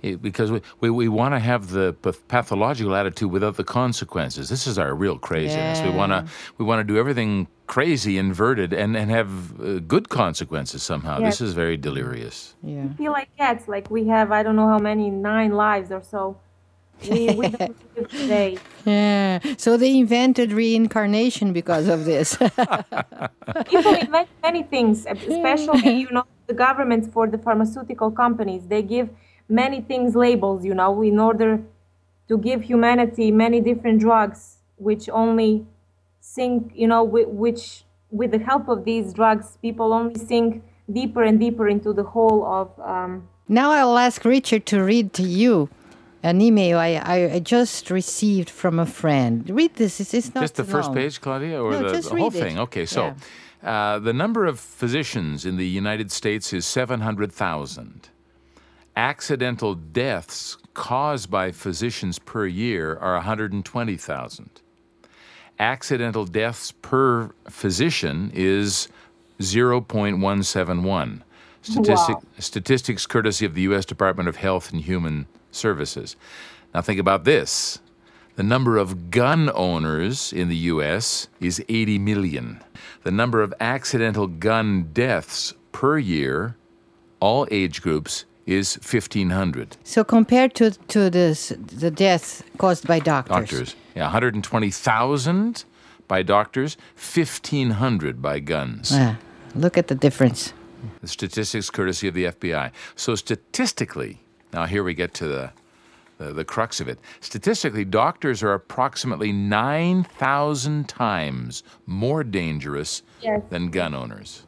It, because we, we, we want to have the pathological attitude without the consequences. This is our real craziness. Yeah. We want to we want to do everything crazy, inverted, and, and have uh, good consequences somehow. Yes. This is very delirious. Yeah. We feel like cats, like we have, I don't know how many, nine lives or so. We, we don't live today. Yeah. So they invented reincarnation because of this. People invent many things, especially, you know, the governments for the pharmaceutical companies. They give many things labels, you know, in order to give humanity many different drugs, which only sink, you know, which with the help of these drugs, people only sink deeper and deeper into the hole of... Um... Now I'll ask Richard to read to you an email I, I just received from a friend. Read this, it's, it's not just the long. First page, Claudia, or no, the, just the whole thing? It. Okay, so yeah. uh, the number of physicians in the United States is seven hundred thousand. Accidental deaths caused by physicians per year are one hundred twenty thousand. Accidental deaths per physician is zero point one seven one. Statistic, wow. Statistics courtesy of the U S Department of Health and Human Services. Now think about this. The number of gun owners in the U S is eighty million. The number of accidental gun deaths per year, all age groups, is fifteen hundred. So compared to, to this, the death caused by doctors. Doctors, yeah, one hundred twenty thousand by doctors, fifteen hundred by guns. Yeah, look at the difference. The statistics courtesy of the F B I. So statistically, now here we get to the, the, the crux of it. Statistically, doctors are approximately nine thousand times more dangerous, yes, than gun owners.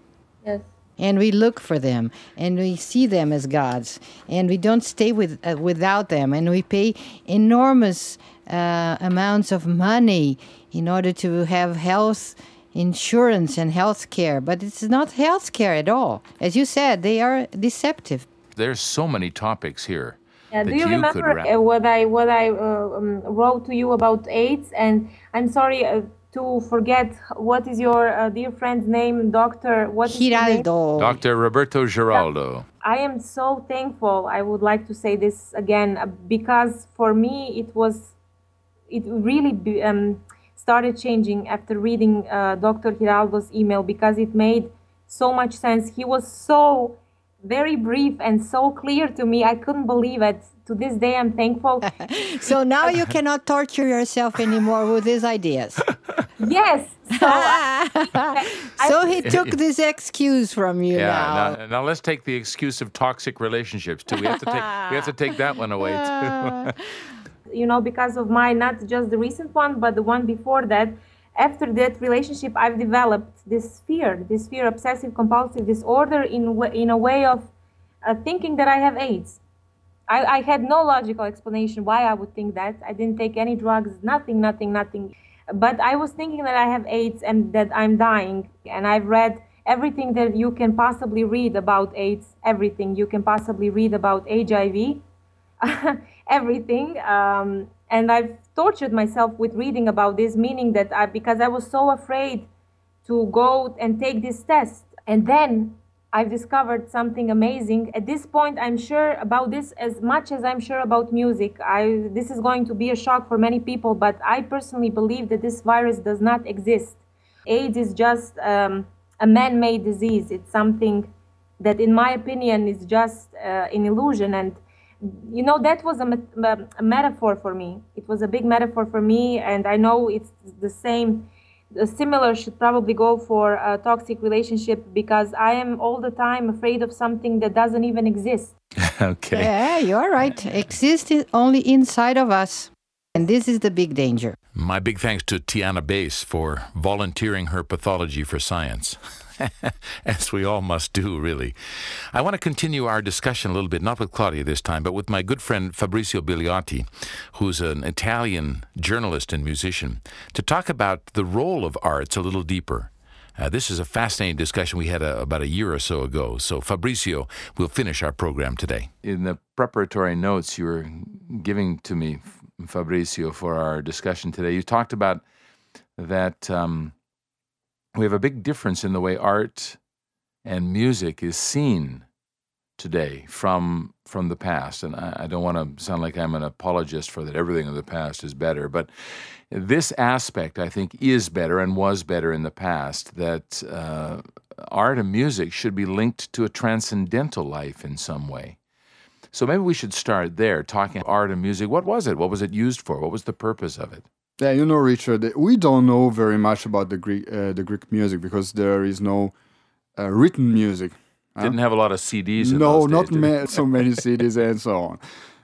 Yes. And we look for them, and we see them as gods, and we don't stay with, uh, without them, and we pay enormous uh, amounts of money in order to have health insurance and health care, but it's not health care at all. As you said, they are deceptive. There's so many topics here. Yeah, do you, you remember ra- what I what I uh, um, wrote to you about AIDS? And I'm sorry uh, to forget, what is your uh, dear friend's name, Doctor What is Giraldo. Name? Doctor Roberto Giraldo. I am so thankful, I would like to say this again, because for me it was, it really be, um, started changing after reading uh, Doctor Giraldo's email, because it made so much sense. He was so very brief and so clear to me. I couldn't believe it. To this day, I'm thankful. So now you cannot torture yourself anymore with these ideas. Yes. So, I, I, so he took this excuse from you. Yeah, now. now. Now let's take the excuse of toxic relationships too. We have to take, we have to take that one away too. You know, because of my, not just the recent one, but the one before that, after that relationship, I've developed this fear, this fear, obsessive compulsive disorder, in w- in a way of uh, thinking that I have AIDS. I, I had no logical explanation why I would think that. I didn't take any drugs, nothing, nothing, nothing. But I was thinking that I have AIDS and that I'm dying. And I've read everything that you can possibly read about AIDS, everything you can possibly read about H I V, everything. Um, and I've tortured myself with reading about this, meaning that I, because I was so afraid to go and take this test. And then I've discovered something amazing. At this point, I'm sure about this as much as I'm sure about music. I, this is going to be a shock for many people, but I personally believe that this virus does not exist. AIDS is just um, a man-made disease. It's something that, in my opinion, is just uh, an illusion. And you know, that was a, met- a metaphor for me. It was a big metaphor for me, and I know it's the same. The similar should probably go for a toxic relationship, because I am all the time afraid of something that doesn't even exist. Okay. Yeah, you're right. Exists only inside of us, and this is the big danger. My big thanks to Tiana Bass for volunteering her pathology for science. As we all must do, really. I want to continue our discussion a little bit, not with Claudia this time, but with my good friend Fabrizio Biliotti, who's an Italian journalist and musician, to talk about the role of arts a little deeper. Uh, this is a fascinating discussion we had a, about a year or so ago. So, Fabrizio, we'll finish our program today. In the preparatory notes you were giving to me, Fabrizio, for our discussion today, you talked about that... Um, We have a big difference in the way art and music is seen today from from the past. And I, I don't want to sound like I'm an apologist for that everything of the past is better, but this aspect, I think, is better and was better in the past, that uh, art and music should be linked to a transcendental life in some way. So maybe we should start there, talking art and music. What was it? What was it used for? What was the purpose of it? Yeah, you know, Richard, we don't know very much about the Greek uh, the Greek music, because there is no uh, written music. Huh? Didn't have a lot of C Ds in no, those days. No, not ma- so many C Ds and so on.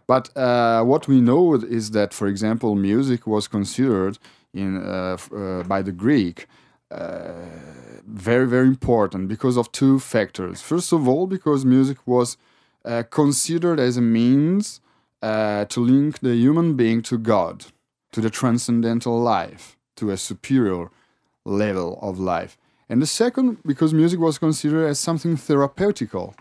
But uh, what we know is that, for example, music was considered in uh, uh, by the Greek uh, very, very important because of two factors. First of all, because music was uh, considered as a means uh, to link the human being to God, to the transcendental life, to a superior level of life. And the second, because music was considered as something therapeutical.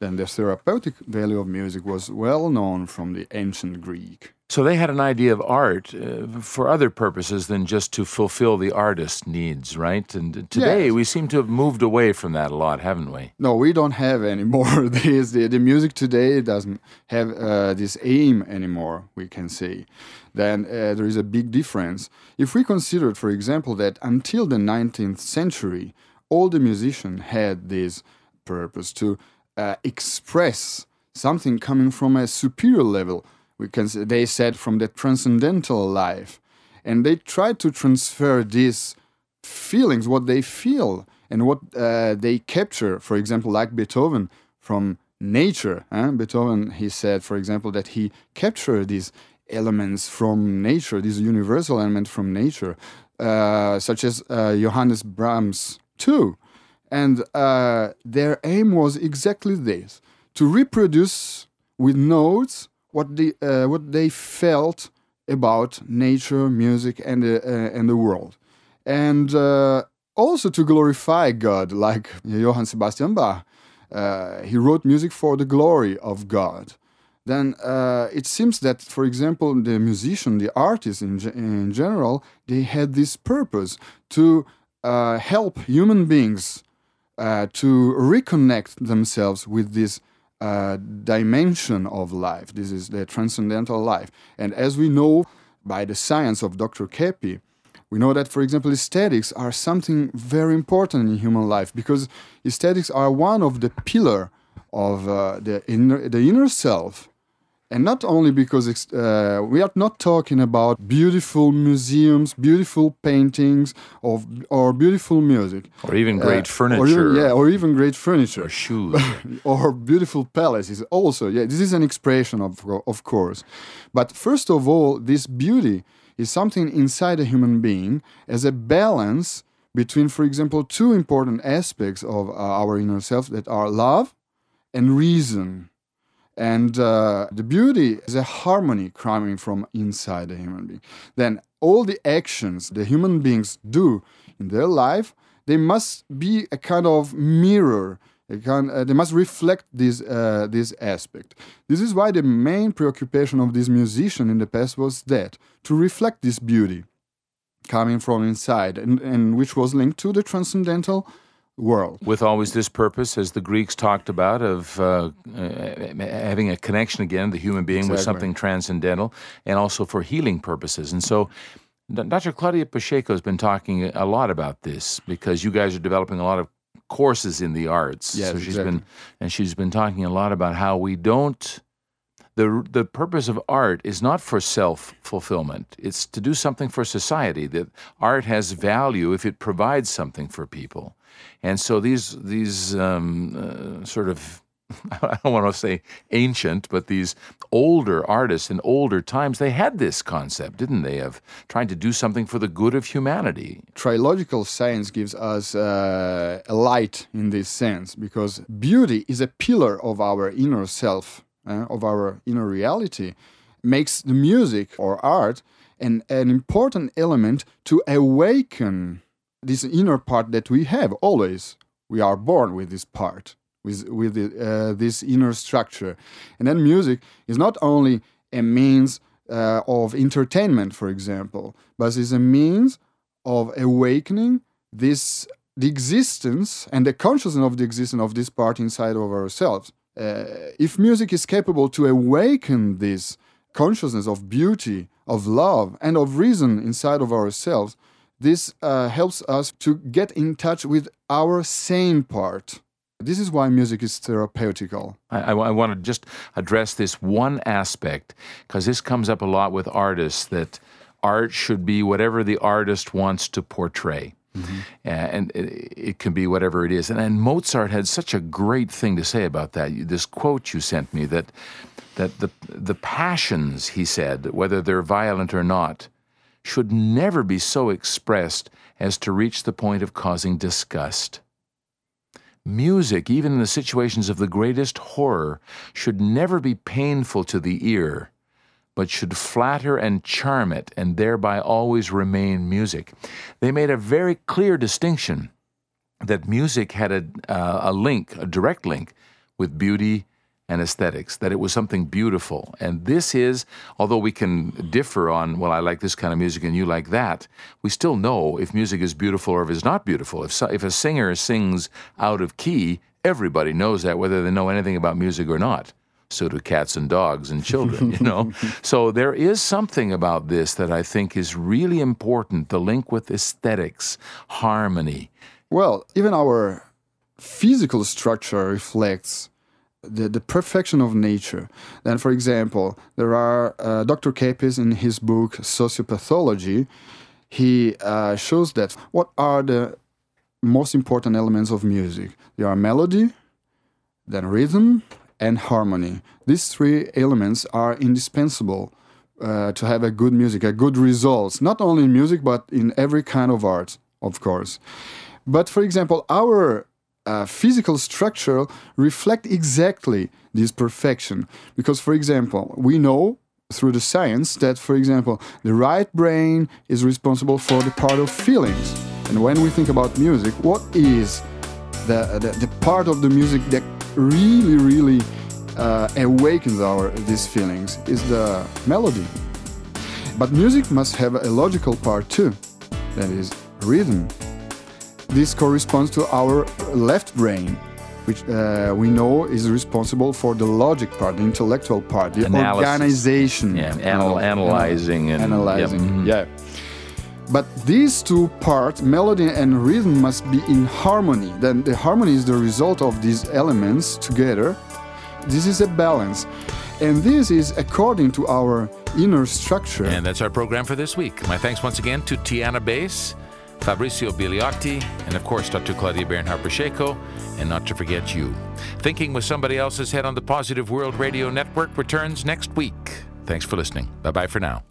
Then the therapeutic value of music was well known from the ancient Greek. So they had an idea of art uh, for other purposes than just to fulfill the artist's needs, right? And today yes. We seem to have moved away from that a lot, haven't we? No, we don't have anymore. this. The, the music today doesn't have uh, this aim anymore, we can say. Then uh, there is a big difference. If we consider, for example, that until the nineteenth century, all the musicians had this purpose to uh, express something coming from a superior level. We can say, they said, from the transcendental life. And they tried to transfer these feelings, what they feel and what uh, they capture, for example, like Beethoven, from nature. Huh? Beethoven, he said, for example, that he captured these elements from nature, these universal elements from nature, uh, such as uh, Johannes Brahms too. And uh, their aim was exactly this, to reproduce with notes what the uh, what they felt about nature, music, and the uh, and the world, and uh, also to glorify God, like Johann Sebastian Bach. Uh, he wrote music for the glory of God. Then uh, it seems that, for example, the musician, the artist in, ge- in general, they had this purpose to uh, help human beings uh, to reconnect themselves with this uh, dimension of life. This is the transcendental life. And as we know by the science of Doctor Kepi, we know that, for example, aesthetics are something very important in human life, because aesthetics are one of the pillars of uh, the, inner, the inner self. And not only because uh, we are not talking about beautiful museums, beautiful paintings, of, or beautiful music. Or even great uh, furniture. Or even, yeah, or even great furniture. Or shoes. Or beautiful palaces also. Yeah, this is an expression, of, of course. But first of all, this beauty is something inside a human being as a balance between, for example, two important aspects of uh, our inner self that are love and reason. And uh, the beauty is a harmony coming from inside a human being. Then all the actions the human beings do in their life, they must be a kind of mirror. They, can, uh, they must reflect this uh, this aspect. This is why the main preoccupation of this musician in the past was that, to reflect this beauty coming from inside, and, and which was linked to the transcendental world. With always this purpose, as the Greeks talked about, of uh, uh, having a connection again, the human being, exactly, with something transcendental, and also for healing purposes. And so Doctor Claudia Pacheco has been talking a lot about this, because you guys are developing a lot of courses in the arts. Yes, so she's exactly. been, and she's been talking a lot about how we don't, the the purpose of art is not for self-fulfillment. It's to do something for society. That art has value if it provides something for people. And so these these um, uh, sort of, I don't want to say ancient, but these older artists in older times, they had this concept, didn't they, of trying to do something for the good of humanity. Trilogical science gives us uh, a light in this sense, because beauty is a pillar of our inner self, uh, of our inner reality, makes the music or art an, an important element to awaken this inner part that we have always. We are born with this part, with, with uh, this inner structure. And then music is not only a means uh, of entertainment, for example, but is a means of awakening this, the existence and the consciousness of the existence of this part inside of ourselves. Uh, if music is capable to awaken this consciousness of beauty, of love, and of reason inside of ourselves, this uh, helps us to get in touch with our sane part. This is why music is therapeutical. I, I, I want to just address this one aspect, because this comes up a lot with artists, that art should be whatever the artist wants to portray. Mm-hmm. And it, it can be whatever it is. And, and Mozart had such a great thing to say about that. This quote you sent me, that that the the passions, he said, whether they're violent or not, should never be so expressed as to reach the point of causing disgust. Music, even in the situations of the greatest horror, should never be painful to the ear, but should flatter and charm it, and thereby always remain music. They made a very clear distinction that music had a, uh, a link, a direct link, with beauty and aesthetics, that it was something beautiful. And this is, although we can differ on, well, I like this kind of music and you like that, we still know if music is beautiful or if it's not beautiful. If, so, if a singer sings out of key, everybody knows that, whether they know anything about music or not. So do cats and dogs and children, you know. So there is something about this that I think is really important, the link with aesthetics, harmony. Well, even our physical structure reflects The, the perfection of nature. Then, for example, there are uh, Doctor Kepi, in his book Sociopathology, he uh, shows that what are the most important elements of music. There are melody, then rhythm, and harmony. These three elements are indispensable uh, to have a good music, a good results, not only in music, but in every kind of art, of course. But, for example, our Uh, physical structure reflect exactly this perfection. Because, for example, we know through the science that, for example, the right brain is responsible for the part of feelings, And when we think about music, what is the the, the part of the music that really, really uh, awakens our these feelings? Is the melody. But music must have a logical part too, that is rhythm. This corresponds to our left brain, which uh, we know is responsible for the logic part, the intellectual part, the analysis. Organization. Yeah, anal- analyzing. And, analyzing, and, yep. mm-hmm. yeah. But these two parts, melody and rhythm, must be in harmony. Then the harmony is the result of these elements together. This is a balance. And this is according to our inner structure. And that's our program for this week. My thanks once again to Tiana Bass, Fabrizio Biliotti, and of course Doctor Claudia Bernhardt-Pacheco, and not to forget you. Thinking with Somebody Else's Head on the Positive World Radio Network returns next week. Thanks for listening. Bye-bye for now.